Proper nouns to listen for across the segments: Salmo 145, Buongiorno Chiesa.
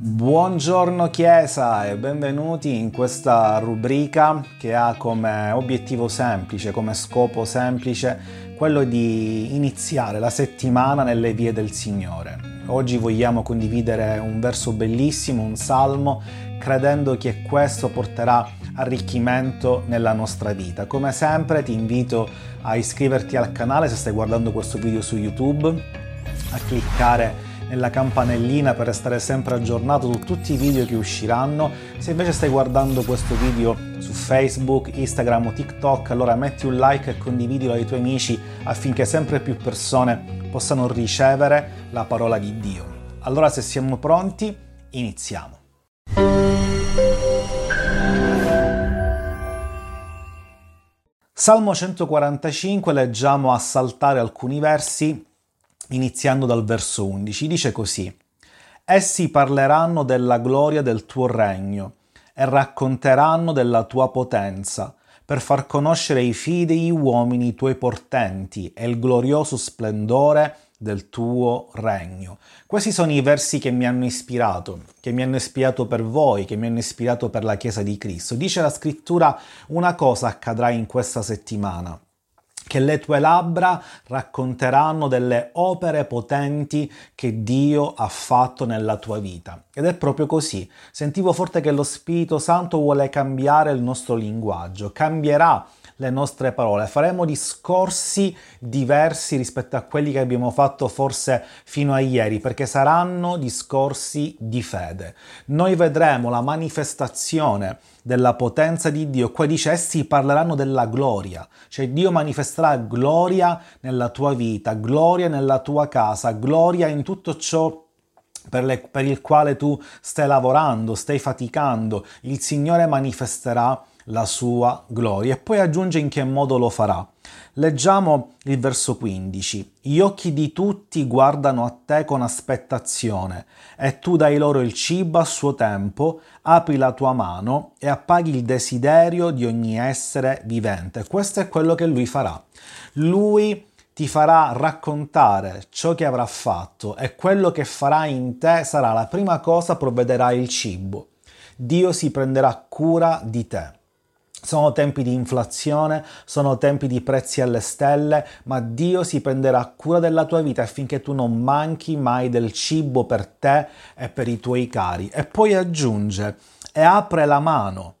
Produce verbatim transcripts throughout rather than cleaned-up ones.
Buongiorno Chiesa e benvenuti in questa rubrica che ha come obiettivo semplice, come scopo semplice, quello di iniziare la settimana nelle vie del Signore. Oggi vogliamo condividere un verso bellissimo, un salmo, credendo che questo porterà arricchimento nella nostra vita. Come sempre ti invito a iscriverti al canale se stai guardando questo video su YouTube, a cliccare nella campanellina per restare sempre aggiornato su tutti i video che usciranno. Se invece stai guardando questo video su Facebook, Instagram o TikTok, allora metti un like e condividilo ai tuoi amici affinché sempre più persone possano ricevere la parola di Dio. Allora, se siamo pronti, iniziamo. Salmo centoquarantacinque, leggiamo a saltare alcuni versi. Iniziando dal verso undici, dice così: «Essi parleranno della gloria del tuo regno e racconteranno della tua potenza, per far conoscere ai fidei uomini i tuoi portenti e il glorioso splendore del tuo regno». Questi sono i versi che mi hanno ispirato, che mi hanno ispirato per voi, che mi hanno ispirato per la Chiesa di Cristo. Dice la Scrittura: una cosa accadrà in questa settimana, che le tue labbra racconteranno delle opere potenti che Dio ha fatto nella tua vita. Ed è proprio così. Sentivo forte che lo Spirito Santo vuole cambiare il nostro linguaggio, cambierà le nostre parole, faremo discorsi diversi rispetto a quelli che abbiamo fatto forse fino a ieri, perché saranno discorsi di fede. Noi vedremo la manifestazione della potenza di Dio. Qua dice: essi parleranno della gloria, cioè Dio manifesterà gloria nella tua vita, gloria nella tua casa, gloria in tutto ciò Per, le, per il quale tu stai lavorando, stai faticando. Il Signore manifesterà la sua gloria. E poi aggiunge in che modo lo farà. Leggiamo il verso quindici. Gli occhi di tutti guardano a te con aspettazione, e tu dai loro il cibo a suo tempo, apri la tua mano e appaghi il desiderio di ogni essere vivente. Questo è quello che Lui farà. Lui ti farà raccontare ciò che avrà fatto, e quello che farà in te sarà la prima cosa: provvederà il cibo. Dio si prenderà cura di te. Sono tempi di inflazione, sono tempi di prezzi alle stelle, ma Dio si prenderà cura della tua vita affinché tu non manchi mai del cibo per te e per i tuoi cari. E poi aggiunge: e apre la mano.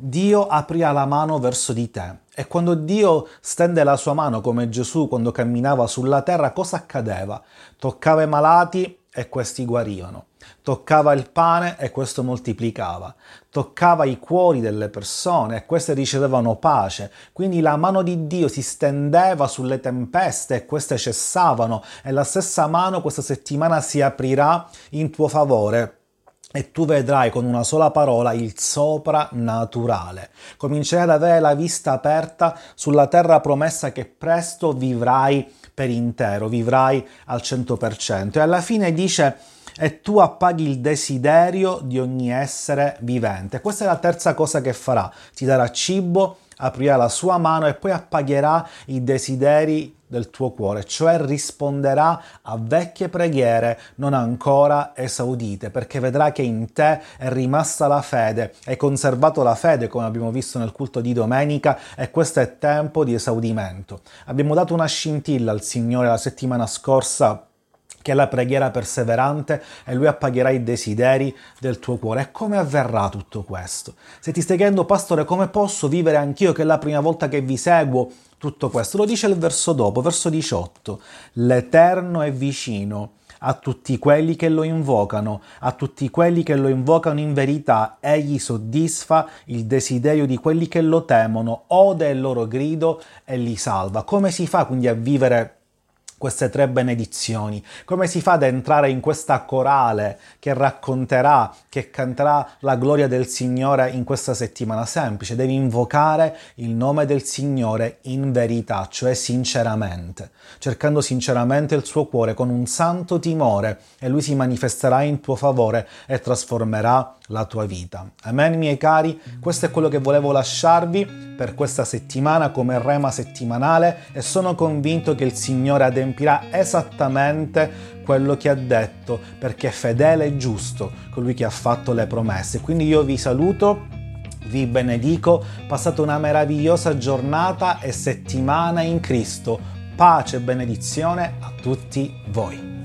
Dio aprirà la mano verso di te. E quando Dio stende la sua mano, come Gesù quando camminava sulla terra, cosa accadeva? Toccava i malati e questi guarivano. Toccava il pane e questo moltiplicava. Toccava i cuori delle persone e queste ricevevano pace. Quindi la mano di Dio si stendeva sulle tempeste e queste cessavano. E la stessa mano questa settimana si aprirà in tuo favore. E tu vedrai con una sola parola il soprannaturale. Comincerai ad avere la vista aperta sulla terra promessa che presto vivrai per intero, vivrai al cento per cento. E alla fine dice: e tu appaghi il desiderio di ogni essere vivente. Questa è la terza cosa che farà. Ti darà cibo, aprirà la sua mano e poi appagherà i desideri del tuo cuore, cioè risponderà a vecchie preghiere non ancora esaudite, perché vedrà che in te è rimasta la fede, è conservato la fede, come abbiamo visto nel culto di domenica, e questo è tempo di esaudimento. Abbiamo dato una scintilla al Signore la settimana scorsa, che è la preghiera perseverante, e Lui appagherà i desideri del tuo cuore. E come avverrà tutto questo? Se ti stai chiedendo: pastore, come posso vivere anch'io, che è la prima volta che vi seguo, tutto questo? Lo dice il verso dopo, verso diciotto. L'Eterno è vicino a tutti quelli che lo invocano, a tutti quelli che lo invocano in verità. Egli soddisfa il desiderio di quelli che lo temono, ode il loro grido e li salva. Come si fa quindi a vivere queste tre benedizioni? Come si fa ad entrare in questa corale che racconterà, che canterà la gloria del Signore in questa settimana? Semplice, devi invocare il nome del Signore in verità, cioè sinceramente, cercando sinceramente il suo cuore con un santo timore, e Lui si manifesterà in tuo favore e trasformerà la tua vita. Amen, miei cari, questo è quello che volevo lasciarvi per questa settimana come rema settimanale, e sono convinto che il Signore adempirà adempirà esattamente quello che ha detto, perché è fedele e giusto colui che ha fatto le promesse. Quindi io vi saluto, vi benedico, passate una meravigliosa giornata e settimana in Cristo. Pace e benedizione a tutti voi.